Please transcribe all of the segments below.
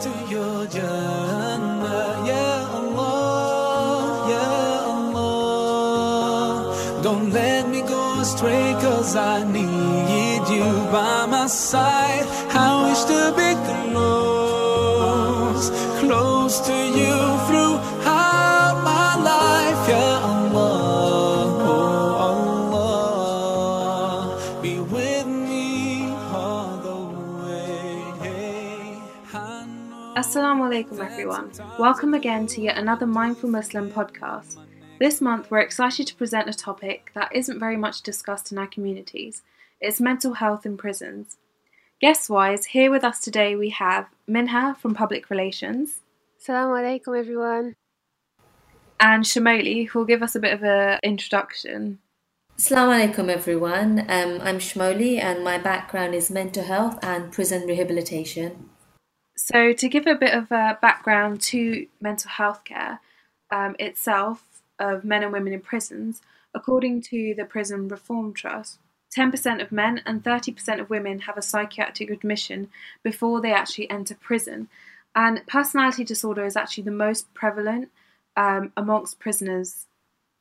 to your Jannah, Ya Allah, Ya Allah. Don't let me go astray, cause I need you by my side. I wish to be close, close to you throughout my life, Ya Allah, oh Allah. Be with me all the way. Assalamu alaikum everyone. Welcome again to yet another Mindful Muslim podcast. This month we're excited to present a topic that isn't very much discussed in our communities. It's mental health in prisons. Guest-wise, here with us today we have Minha from Public Relations. Assalamu alaikum everyone. And Shamoli, who will give us a bit of an introduction. Assalamu alaikum everyone. I'm Shamoli and my background is mental health and prison rehabilitation. So to give a bit of a background to mental health care itself, of men and women in prisons, according to the Prison Reform Trust, 10% of men and 30% of women have a psychiatric admission before they actually enter prison. And personality disorder is actually the most prevalent amongst prisoners.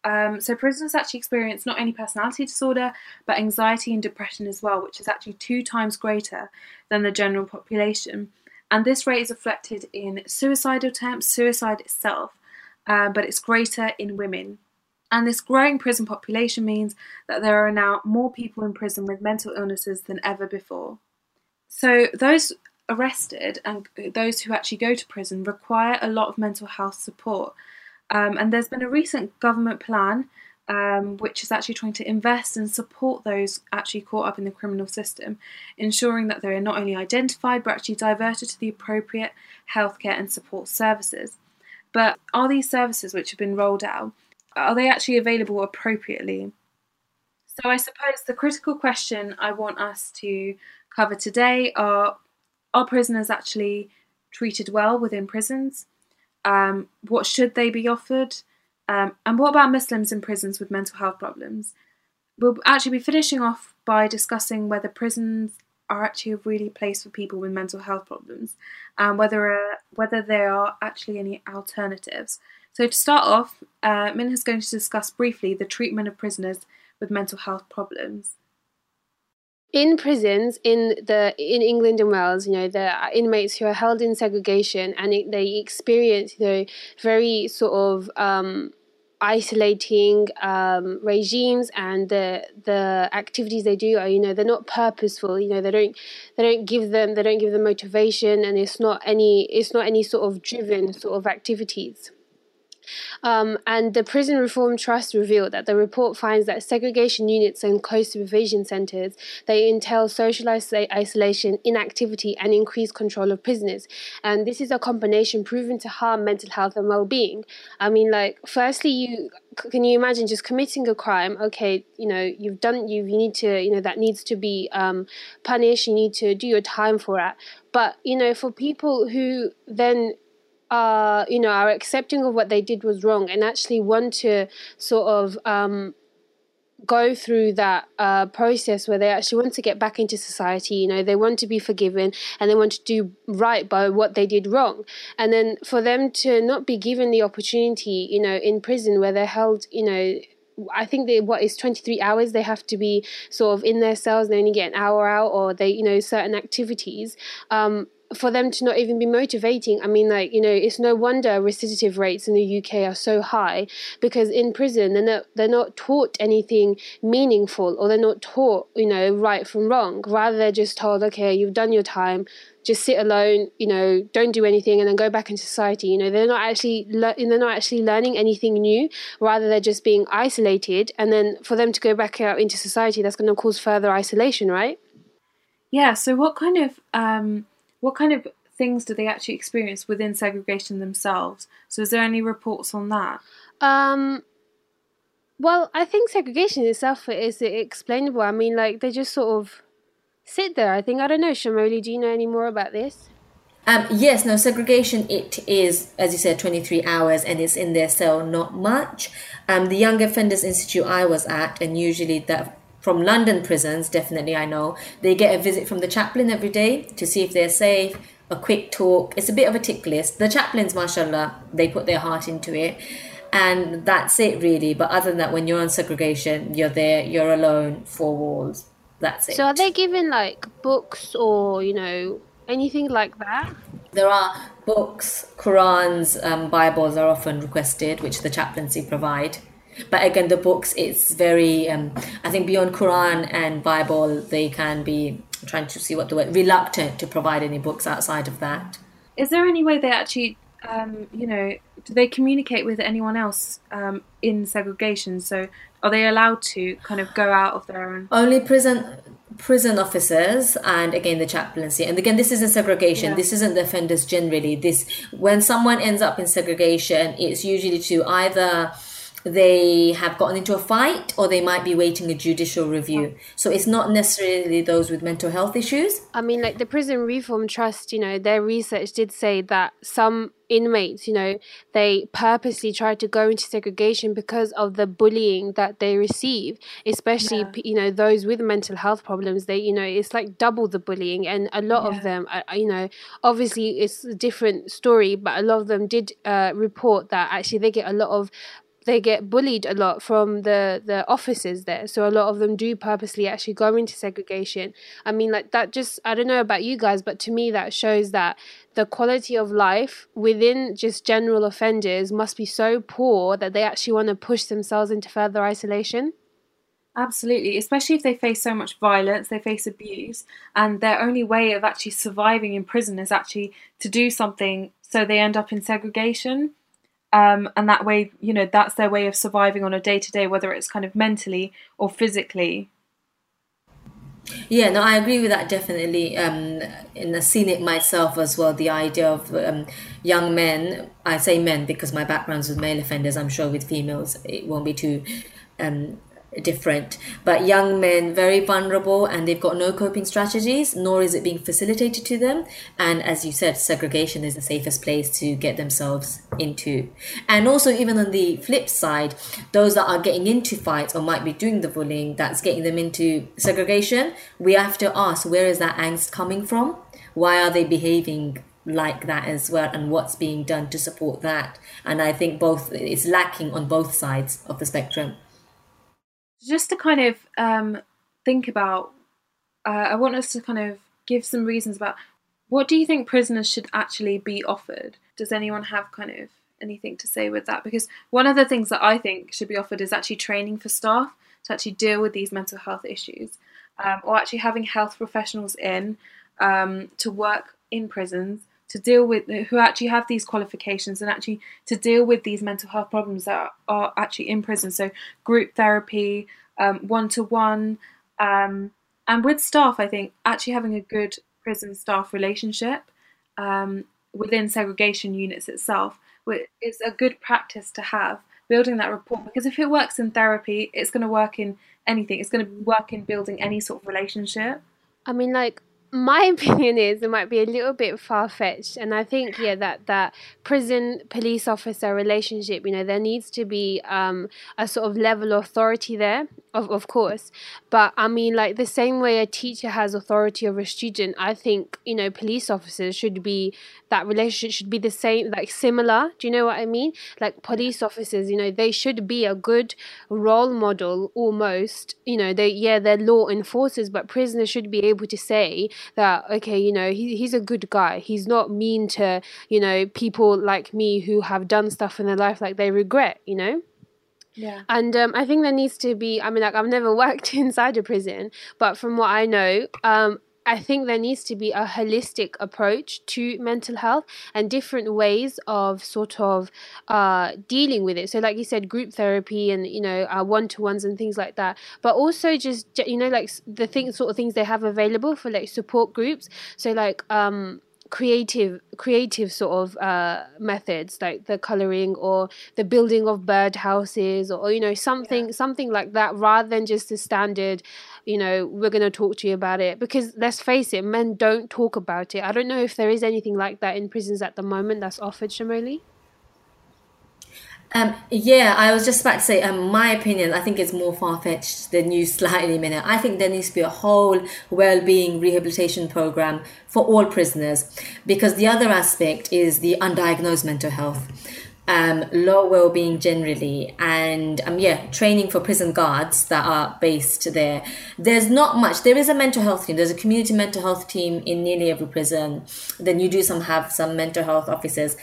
So prisoners actually experience not only personality disorder, but anxiety and depression as well, which is actually 2 times greater than the general population. And this rate is reflected in suicidal attempts, suicide itself, but it's greater in women. And this growing prison population means that there are now more people in prison with mental illnesses than ever before. So those arrested and those who actually go to prison require a lot of mental health support. And there's been a recent government plan which is actually trying to invest and support those actually caught up in the criminal system, ensuring that they are not only identified but actually diverted to the appropriate healthcare and support services. But are these services which have been rolled out, are they actually available appropriately? So I suppose the critical question I want us to cover today are prisoners actually treated well within prisons? What should they be offered? And what about Muslims in prisons with mental health problems? We'll actually be finishing off by discussing whether prisons are actually a really place for people with mental health problems and whether there are actually any alternatives. So to start off, Minha is going to discuss briefly the treatment of prisoners with mental health problems. In prisons in England and Wales, you know, there are inmates who are held in segregation and they experience, you know, very sort of isolating regimes, and the activities they do are, you know, they're not purposeful, you know, they don't give them motivation, and it's not any sort of driven sort of activities. And the Prison Reform Trust revealed that the report finds that segregation units and close supervision centres, they entail social isolation, inactivity and increased control of prisoners. And this is a combination proven to harm mental health and well-being. I mean, like, firstly, can you imagine just committing a crime? Okay, you know, that needs to be punished, you need to do your time for it. But, you know, for people who then are accepting of what they did was wrong and actually want to sort of go through that process where they actually want to get back into society, you know, they want to be forgiven and they want to do right by what they did wrong. And then for them to not be given the opportunity, you know, in prison where they're held, you know, I think it's 23 hours they have to be sort of in their cells, and they only get an hour out, or they, you know, certain activities, for them to not even be motivating. I mean, like, you know, it's no wonder recidive rates in the UK are so high, because in prison they're not taught anything meaningful, or they're not taught, you know, right from wrong. Rather, they're just told, okay, you've done your time, just sit alone, you know, don't do anything, and then go back into society. You know, they're not actually learning anything new. Rather, they're just being isolated, and then for them to go back out into society, that's going to cause further isolation, right? Yeah. So what kind of things do they actually experience within segregation themselves? So is there any reports on that? Well, I think segregation itself is explainable. I mean, like, they just sort of sit there, I think. I don't know, Shamoli, do you know any more about this? Yes, no, segregation, it is, as you said, 23 hours and it's in their cell, not much. The Young Offenders Institute I was at, and usually that... from London prisons, definitely I know, they get a visit from the chaplain every day to see if they're safe, a quick talk. It's a bit of a tick list. The chaplains, mashallah, they put their heart into it. And that's it, really. But other than that, when you're on segregation, you're there, you're alone, four walls. That's it. So are they given, like, books or, you know, anything like that? There are books, Qurans, Bibles are often requested, which the chaplaincy provide. But again, the books, it's very, I think beyond Quran and Bible, they can be, I'm trying to see what the word, reluctant to provide any books outside of that. Is there any way they actually, you know, do they communicate with anyone else in segregation? So are they allowed to kind of go out of their own? Only prison officers, and again the chaplaincy. And again, this isn't segregation. Yeah. This isn't the offenders generally. This, when someone ends up in segregation, it's usually to either they have gotten into a fight or they might be waiting a judicial review. So it's not necessarily those with mental health issues. I mean, like the Prison Reform Trust, you know, their research did say that some inmates, you know, they purposely try to go into segregation because of the bullying that they receive, especially, yeah, you know, those with mental health problems. They, you know, it's like double the bullying, and a lot, yeah, of them are, you know, obviously it's a different story, but a lot of them did report that actually they get a lot of, they get bullied a lot from the officers there. So a lot of them do purposely actually go into segregation. I mean, like that just, I don't know about you guys, but to me that shows that the quality of life within just general offenders must be so poor that they actually want to push themselves into further isolation. Absolutely, especially if they face so much violence, they face abuse, and their only way of actually surviving in prison is actually to do something, so they end up in segregation. And that way, you know, that's their way of surviving on a day-to-day, whether it's kind of mentally or physically. Yeah, no, I agree with that, definitely. And I've seen it myself as well, the idea of young men, I say men because my background's with male offenders, I'm sure with females it won't be too different. But young men, very vulnerable, and they've got no coping strategies, nor is it being facilitated to them. And as you said, segregation is the safest place to get themselves into. And also, even on the flip side, those that are getting into fights or might be doing the bullying that's getting them into segregation, we have to ask, where is that angst coming from? Why are they behaving like that as well, and what's being done to support that? And I think both, it's lacking on both sides of the spectrum. Just to kind of think about, I want us to kind of give some reasons about what do you think prisoners should actually be offered? Does anyone have kind of anything to say with that? Because one of the things that I think should be offered is actually training for staff to actually deal with these mental health issues, or actually having health professionals in to work in prisons, to deal with, who actually have these qualifications and actually to deal with these mental health problems that are actually in prison. So group therapy, one-to-one, and with staff, I think actually having a good prison staff relationship within segregation units itself is a good practice to have, building that rapport. Because if it works in therapy, it's going to work in anything. It's going to work in building any sort of relationship. I mean, like, my opinion is it might be a little bit far-fetched, and I think, yeah, that prison police officer relationship, you know, there needs to be a sort of level of authority there, of course. But I mean, like, the same way a teacher has authority over a student, I think, you know, police officers should be, that relationship should be the same, like similar. Do you know what I mean? Like, police officers, you know, they should be a good role model almost. You know, they're law enforcers, but prisoners should be able to say that, okay, you know, he's a good guy, he's not mean to, you know, people like me who have done stuff in their life like they regret, you know. Yeah. And I think there needs to be, I mean, like, I've never worked inside a prison, but from what I know, I think there needs to be a holistic approach to mental health and different ways of sort of dealing with it. So like you said, group therapy and, you know, one-to-ones and things like that. But also just, you know, like the sort of things they have available for, like, support groups. So like creative sort of methods, like the colouring or the building of birdhouses, or, you know, something like that, rather than just the standard, you know, we're going to talk to you about it. Because let's face it, men don't talk about it. I don't know if there is anything like that in prisons at the moment that's offered, Shamoli. Yeah, I was just about to say, my opinion, I think it's more far-fetched than you slightly, Minna. I think there needs to be a whole well-being rehabilitation program for all prisoners, because the other aspect is the undiagnosed mental health, low well-being generally, and training for prison guards that are based there. There's not much. There is a mental health team. There's a community mental health team in nearly every prison. Then you do have some mental health officers.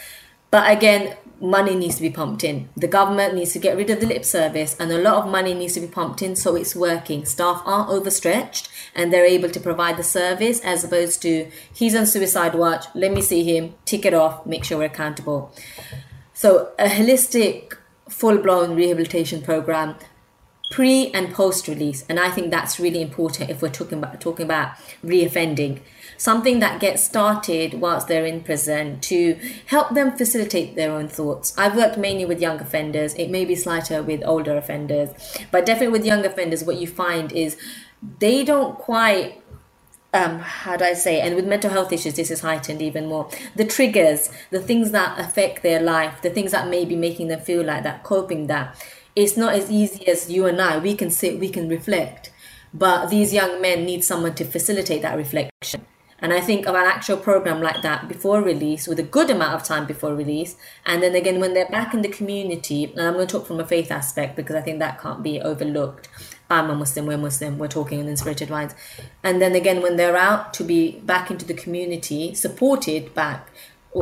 But again, money needs to be pumped in. The government needs to get rid of the lip service, and a lot of money needs to be pumped in so it's working. Staff aren't overstretched and they're able to provide the service, as opposed to he's on suicide watch, let me see him, tick it off, make sure we're accountable. So a holistic, full-blown rehabilitation program, pre and post-release. And I think that's really important if we're talking about reoffending. Something that gets started whilst they're in prison to help them facilitate their own thoughts. I've worked mainly with young offenders. It may be slighter with older offenders, but definitely with young offenders, what you find is they don't quite, and with mental health issues, this is heightened even more. The triggers, the things that affect their life, the things that may be making them feel like that, coping that, it's not as easy as you and I. We can sit, we can reflect, but these young men need someone to facilitate that reflection. And I think of an actual program like that before release, with a good amount of time before release. And then again, when they're back in the community, and I'm going to talk from a faith aspect, because I think that can't be overlooked. I'm a Muslim, we're Muslim, we're talking in Inspirited Minds. And then again, when they're out, to be back into the community, supported back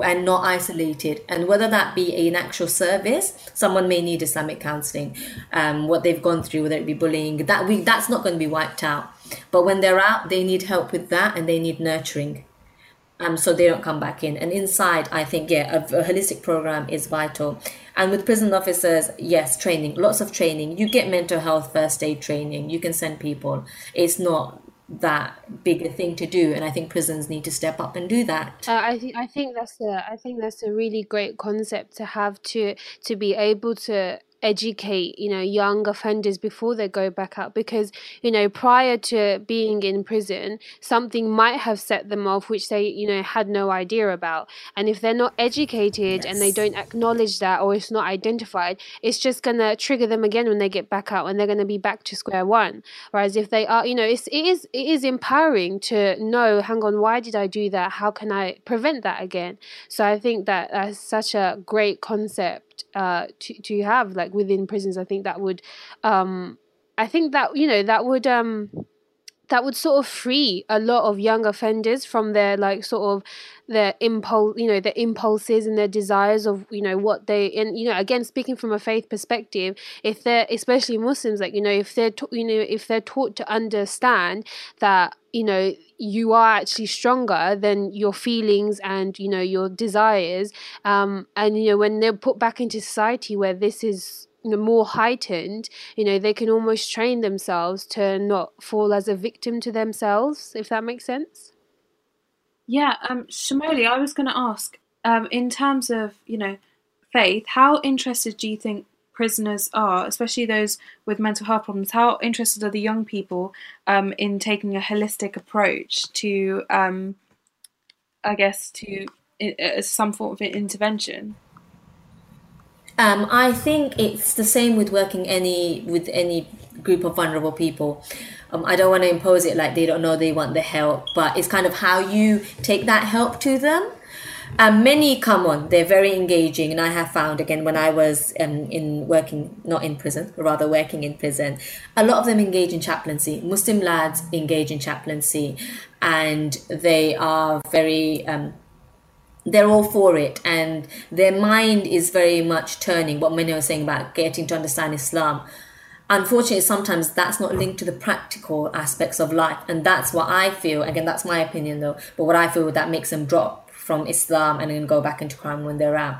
and not isolated. And whether that be an actual service, someone may need Islamic counselling, what they've gone through, whether it be bullying, that's not going to be wiped out. But when they're out, they need help with that, and they need nurturing, so they don't come back in. And inside, I think, a holistic program is vital. And with prison officers, yes, training, lots of training. You get mental health first aid training. You can send people. It's not that big a thing to do, and I think prisons need to step up and do that. I think that's a really great concept to have, to be able to educate, young offenders before they go back out, because, prior to being in prison, something might have set them off, which they, had no idea about. And if they're not educated and they don't acknowledge that, or it's not identified, it's just going to trigger them again when they get back out, and they're going to be back to square one. Whereas if they are, it is empowering to know, hang on, why did I do that? How can I prevent that again? So I think that that's such a great concept to have, like, within prisons. I think that would that would sort of free a lot of young offenders from their their impulse, their impulses and their desires of, what they, and, again, speaking from a faith perspective, if they're, especially Muslims, if they're taught to understand that, you are actually stronger than your feelings and, your desires. When they're put back into society where this is more heightened, they can almost train themselves to not fall as a victim to themselves, if that makes sense. Yeah, Shamoli, I was going to ask, in terms of, faith, how interested do you think prisoners are, especially those with mental health problems, how interested are the young people in taking a holistic approach to, some form of intervention? I think it's the same with working with any group of vulnerable people. I don't want to impose it like they don't know they want the help, but it's kind of how you take that help to them. Many come on, they're very engaging, and I have found, again, when I was working in prison, a lot of them engage in chaplaincy. Muslim lads engage in chaplaincy, and they are very, they're all for it, and their mind is very much turning, what Minna was saying about getting to understand Islam. Unfortunately, sometimes that's not linked to the practical aspects of life, and that's what I feel, again, that's my opinion though, but what I feel that makes them drop from Islam and then go back into crime when they're out.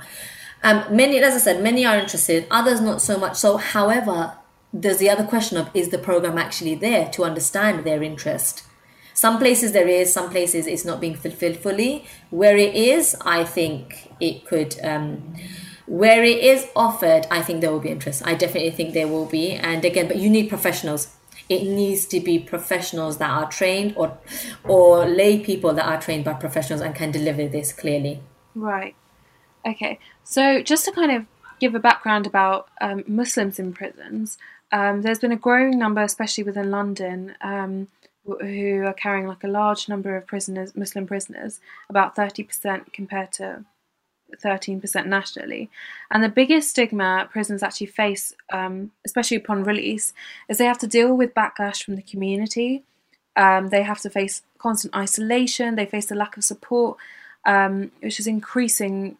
Many, as I said, many are interested, others not so much. So, however, there's the other question of, is the program actually there to understand their interest? Some places there is, some places it's not being fulfilled fully. Where it is, I think it could... where it is offered, I think there will be interest. I definitely think there will be. And again, but you need professionals. It needs to be professionals that are trained, or lay people that are trained by professionals and can deliver this clearly. Right. Okay. So just to kind of give a background about Muslims in prisons, there's been a growing number, especially within London, who are carrying like a large number of prisoners, Muslim prisoners, about 30% compared to 13% nationally. And the biggest stigma prisoners actually face, especially upon release, is they have to deal with backlash from the community. They have to face constant isolation, they face a lack of support, which is increasing,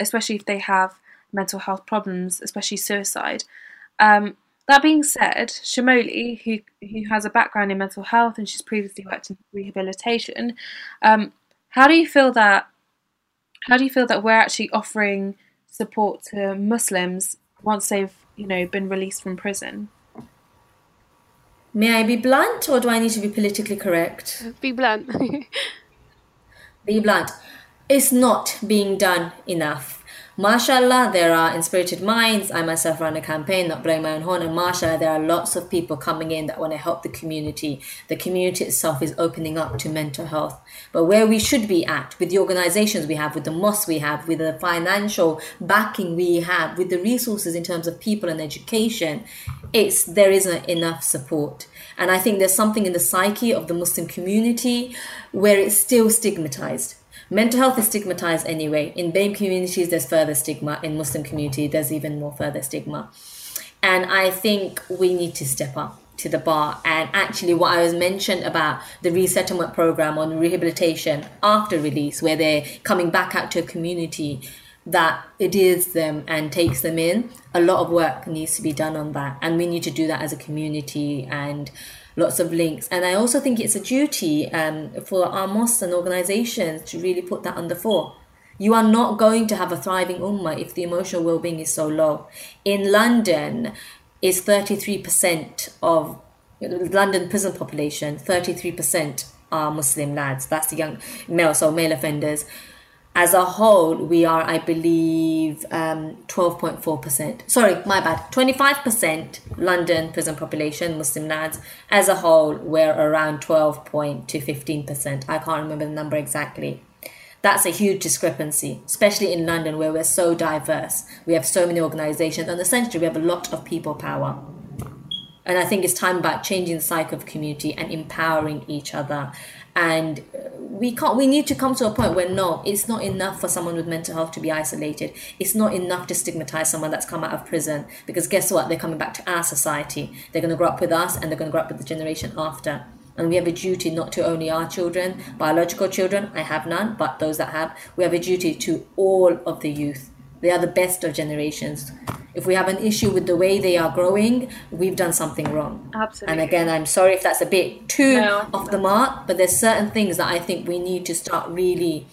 especially if they have mental health problems, especially suicide. That being said, Shamoli, who has a background in mental health and she's previously worked in rehabilitation, how do you feel that we're actually offering support to Muslims once they've, been released from prison? May I be blunt, or do I need to be politically correct? Be blunt. Be blunt. It's not being done enough. MashaAllah, there are Inspirited Minds. I myself run a campaign, not blowing my own horn, and MashaAllah, there are lots of people coming in that want to help the community. The community itself is opening up to mental health. But where we should be at, with the organizations we have, with the mosques we have, with the financial backing we have, with the resources in terms of people and education, there isn't enough support. And I think there's something in the psyche of the Muslim community where it's still stigmatized. Mental health is stigmatized anyway. In BAME communities, there's further stigma. In Muslim community, there's even more further stigma. And I think we need to step up to the bar. And actually, what I was mentioned about the resettlement program on rehabilitation after release, where they're coming back out to a community that adheres them and takes them in, a lot of work needs to be done on that. And we need to do that as a community, and lots of links. And I also think it's a duty for our mosques and organizations to really put that on the fore. You are not going to have a thriving ummah if the emotional well-being is so low. In London, it's 33% of London prison population, 33% are Muslim lads. That's the young male, so male offenders. As a whole, we are, I believe, 12.4%. 25% London prison population, Muslim lads. As a whole, we're around 12.2 to 15%. I can't remember the number exactly. That's a huge discrepancy, especially in London, where we're so diverse. We have so many organisations, and essentially we have a lot of people power. And I think it's time about changing the cycle of community and empowering each other. And we need to come to a point where it's not enough for someone with mental health to be isolated. It's not enough to stigmatize someone that's come out of prison, because guess what? They're coming back to our society. They're going to grow up with us, and they're going to grow up with the generation after. And we have a duty not to only our children, biological children, I have none, but those that have, we have a duty to all of the youth. They are the best of generations. If we have an issue with the way they are growing, we've done something wrong. Absolutely. And again, I'm sorry if that's a bit too off the mark, but there's certain things that I think we need to start really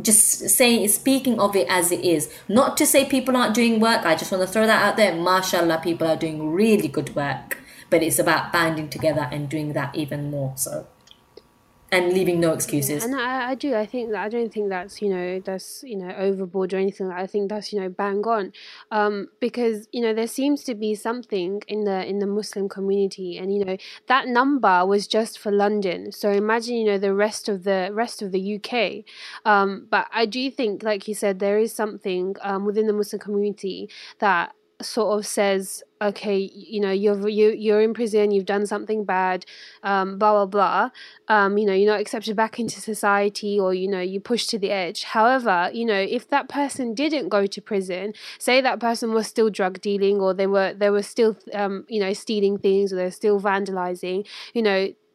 just speaking of it as it is. Not to say people aren't doing work. I just want to throw that out there. MashaAllah, people are doing really good work, but it's about banding together and doing that even more so. And leaving no excuses. Yeah, and I do. I think that I don't think that's overboard or anything. I think that's bang on, because there seems to be something in the Muslim community, and that number was just for London. So imagine the rest of the UK. But I do think, like you said, there is something within the Muslim community that sort of says, okay, you're in prison, you've done something bad, blah blah blah, you're not accepted back into society, or you push to the edge. However, if that person didn't go to prison, say that person was still drug dealing, or they were still stealing things, or they're still vandalizing,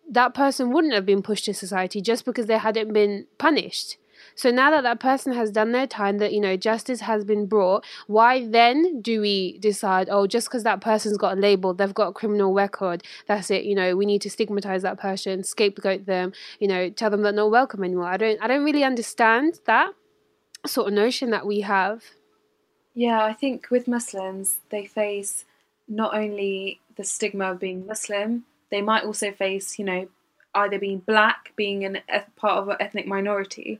that person wouldn't have been pushed to society just because they hadn't been punished. So now that person has done their time, that, justice has been brought, why then do we decide, just because that person's got a label, they've got a criminal record, that's it, we need to stigmatize that person, scapegoat them, tell them they're not welcome anymore. I don't really understand that sort of notion that we have. Yeah, I think with Muslims, they face not only the stigma of being Muslim, they might also face, either being black, being part of an ethnic minority.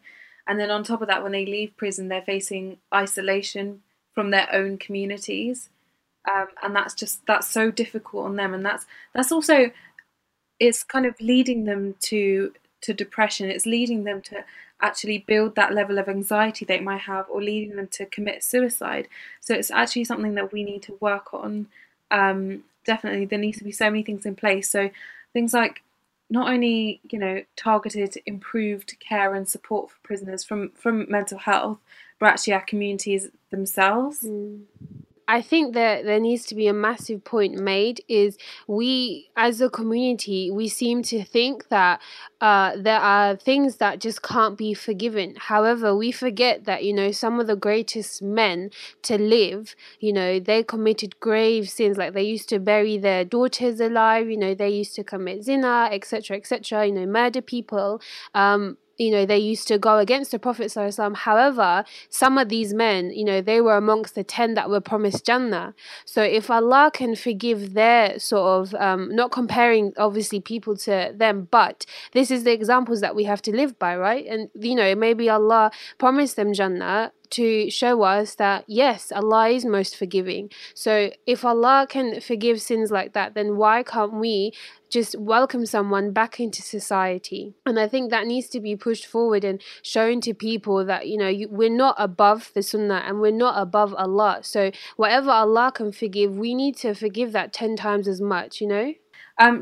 And then on top of that, when they leave prison, they're facing isolation from their own communities. And that's so difficult on them. And that's also, it's kind of leading them to depression. It's leading them to actually build that level of anxiety they might have, or leading them to commit suicide. So it's actually something that we need to work on. Definitely there needs to be so many things in place. So things like not only, you know, targeted improved care and support for prisoners from mental health, but actually our communities themselves. Mm. I think that there needs to be a massive point made is we, as a community, we seem to think that there are things that just can't be forgiven. However, we forget that, you know, some of the greatest men to live, you know, they committed grave sins. Like, they used to bury their daughters alive, you know, they used to commit zina, etc., you know, murder people. You know, they used to go against the Prophet ﷺ. However, some of these men, you know, they were amongst the 10 that were promised Jannah. So if Allah can forgive their sort of, not comparing obviously people to them, but this is the examples that we have to live by, right? And, you know, maybe Allah promised them Jannah to show us that, yes, Allah is most forgiving. So if Allah can forgive sins like that, then why can't we just welcome someone back into society? And I think that needs to be pushed forward and shown to people that, you know, we're not above the sunnah and we're not above Allah. So whatever Allah can forgive, we need to forgive that 10 times as much, you know?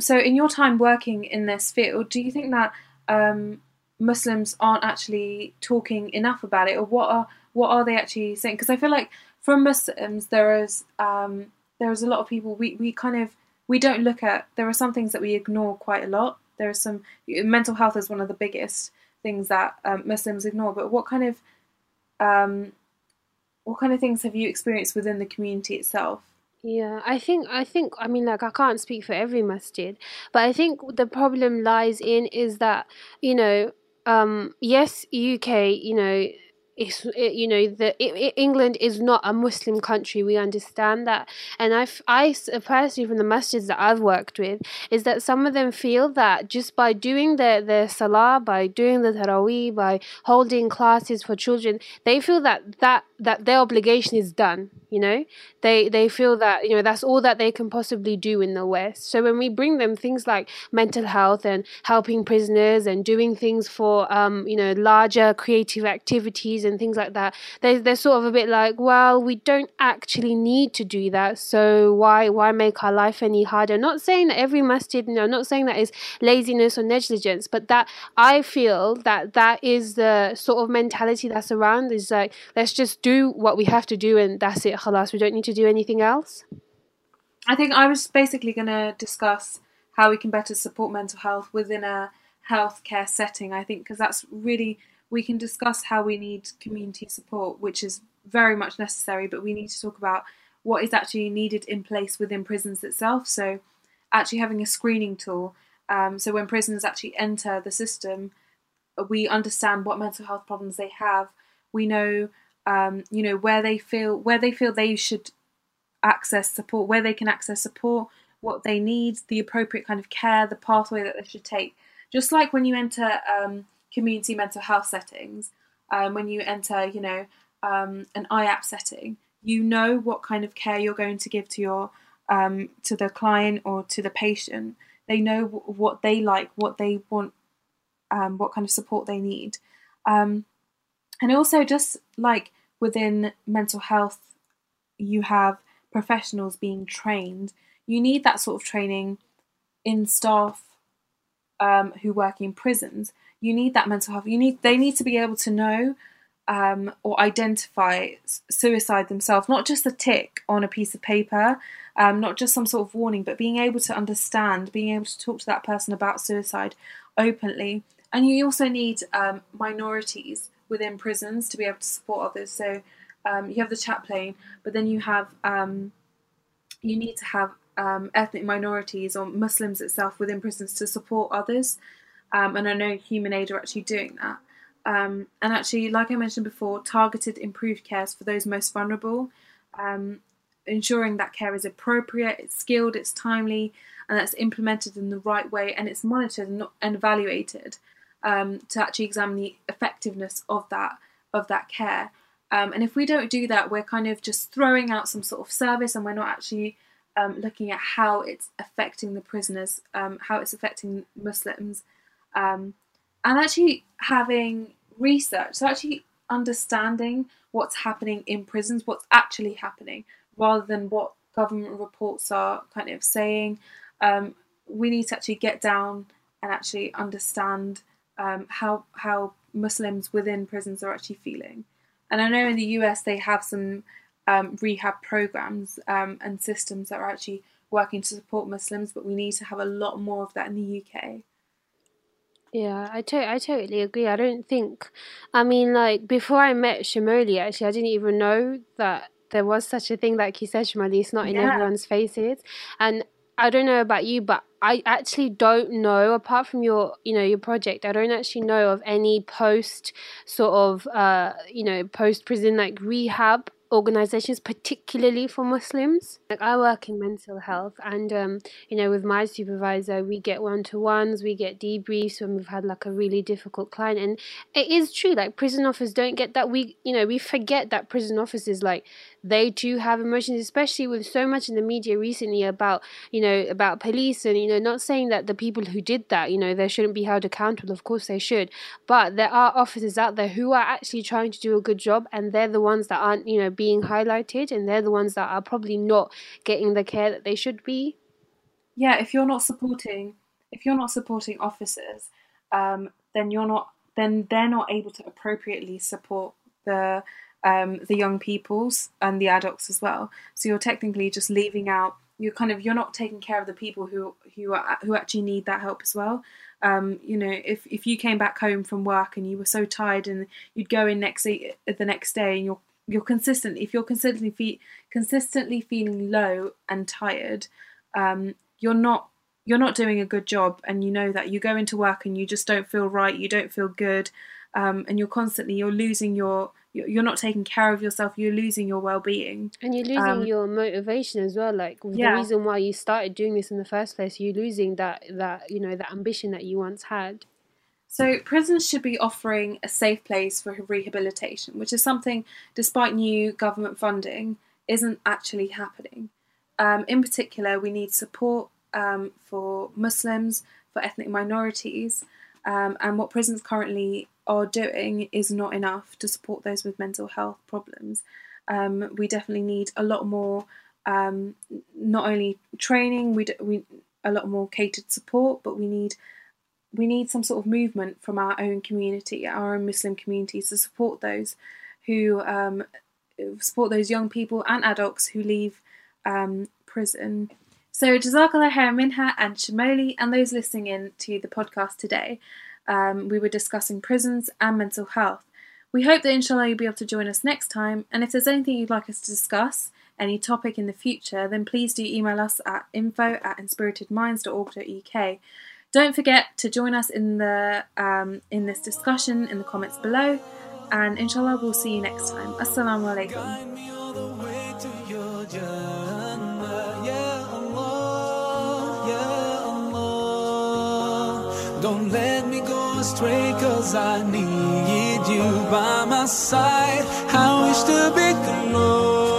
So in your time working in this field, do you think that Muslims aren't actually talking enough about it? Or what are they actually saying? Because I feel like from Muslims, there is a lot of people, we don't look at, there are some things that we ignore quite a lot. There are some, mental health is one of the biggest things that Muslims ignore, but what kind of things have you experienced within the community itself? Yeah, I think, I mean, like, I can't speak for every masjid, but I think the problem lies in is that, you know, yes, UK, you know, England is not a Muslim country. We understand that, and I personally, from the masjids that I've worked with, is that some of them feel that just by doing their salah, by doing the tarawih, by holding classes for children, they feel that their obligation is done. You know, they feel that, you know, that's all that they can possibly do in the West. So when we bring them things like mental health and helping prisoners and doing things for you know, larger creative activities and things like that, they're sort of a bit like, well, we don't actually need to do that, so why make our life any harder? Not saying that every masjid, you know, not saying that is laziness or negligence, but that I feel that is the sort of mentality that's around, is like, let's just do what we have to do and that's it, khalas, we don't need to do anything else. I think I was basically going to discuss how we can better support mental health within a healthcare setting, I think, because that's really, we can discuss how we need community support, which is very much necessary, but we need to talk about what is actually needed in place within prisons itself. So actually having a screening tool, so when prisoners actually enter the system, we understand what mental health problems they have. We know, you know, where they feel they should access support, where they can access support, what they need, the appropriate kind of care, the pathway that they should take. Just like when you enter community mental health settings, when you enter, you know, an IAP setting, you know what kind of care you're going to give to your to the client or to the patient. They know what they like, what they want, what kind of support they need, and also just like within mental health, you have professionals being trained. You need that sort of training in staff who work in prisons. You need that mental health. They need to be able to know or identify suicide themselves, not just a tick on a piece of paper, not just some sort of warning, but being able to understand, being able to talk to that person about suicide openly. And you also need minorities within prisons to be able to support others. So you have the chaplain, but then you have you need to have ethnic minorities or Muslims itself within prisons to support others. And I know Human Aid are actually doing that. And actually, like I mentioned before, targeted improved cares for those most vulnerable, ensuring that care is appropriate, it's skilled, it's timely, and that's implemented in the right way, and it's monitored and evaluated to actually examine the effectiveness of that care. And if we don't do that, we're kind of just throwing out some sort of service, and we're not actually looking at how it's affecting the prisoners, how it's affecting Muslims. And actually having research, so actually understanding what's happening in prisons, what's actually happening, rather than what government reports are kind of saying. We need to actually get down and actually understand how Muslims within prisons are actually feeling. And I know in the US they have some rehab programs and systems that are actually working to support Muslims, but we need to have a lot more of that in the UK. Yeah, I totally agree. I don't think, I mean, like, before I met Shamoli, actually, I didn't even know that there was such a thing, like you said, Shamoli. It's not in everyone's faces. And I don't know about you, but I actually don't know, apart from your, you know, your project, I don't actually know of any post sort of, you know, post-prison, like, rehab organizations, particularly for Muslims. Like, I work in mental health, and you know, with my supervisor, we get one-to-ones, we get debriefs when we've had like a really difficult client. And it is true, like, prison officers don't get that. We, you know, we forget that prison officers, like, they do have emotions, especially with so much in the media recently about, you know, about police. And, you know, not saying that the people who did that, you know, they shouldn't be held accountable, of course they should, but there are officers out there who are actually trying to do a good job, and they're the ones that aren't, you know, being highlighted, and they're the ones that are probably not getting the care that they should be. Yeah, if you're not supporting officers, then they're not able to appropriately support the young peoples and the adults as well. So you're technically just leaving out, you're not taking care of the people who actually need that help as well. You know, if you came back home from work and you were so tired, and you'd go in the next day, and you're consistently feeling low and tired, you're not doing a good job. And you know that you go into work and you just don't feel right, you don't feel good, and you're not taking care of yourself, you're losing your well-being, and you're losing your motivation as well. Like, the reason why you started doing this in the first place, you're losing that you know, that ambition that you once had. So prisons should be offering a safe place for rehabilitation, which is something, despite new government funding, isn't actually happening. In particular, we need support for Muslims, for ethnic minorities, and what prisons currently are doing is not enough to support those with mental health problems. We definitely need a lot more, not only training, a lot more catered support, but we need some sort of movement from our own community, our own Muslim communities, to support those who support those young people and adults who leave prison. So Jazakallah Khair Minha and Shamoli, and those listening in to the podcast today, we were discussing prisons and mental health. We hope that inshallah you'll be able to join us next time, and if there's anything you'd like us to discuss, any topic in the future, then please do email us at info@inspiritedminds.org.uk. Don't forget to join us in the in this discussion in the comments below, and inshallah we'll see you next time. Assalamu alaikum. Guide me all the way to your Jannah, ya Allah, ya Allah. Don't let me go astray, 'cause I need you by my side. I wish to be close.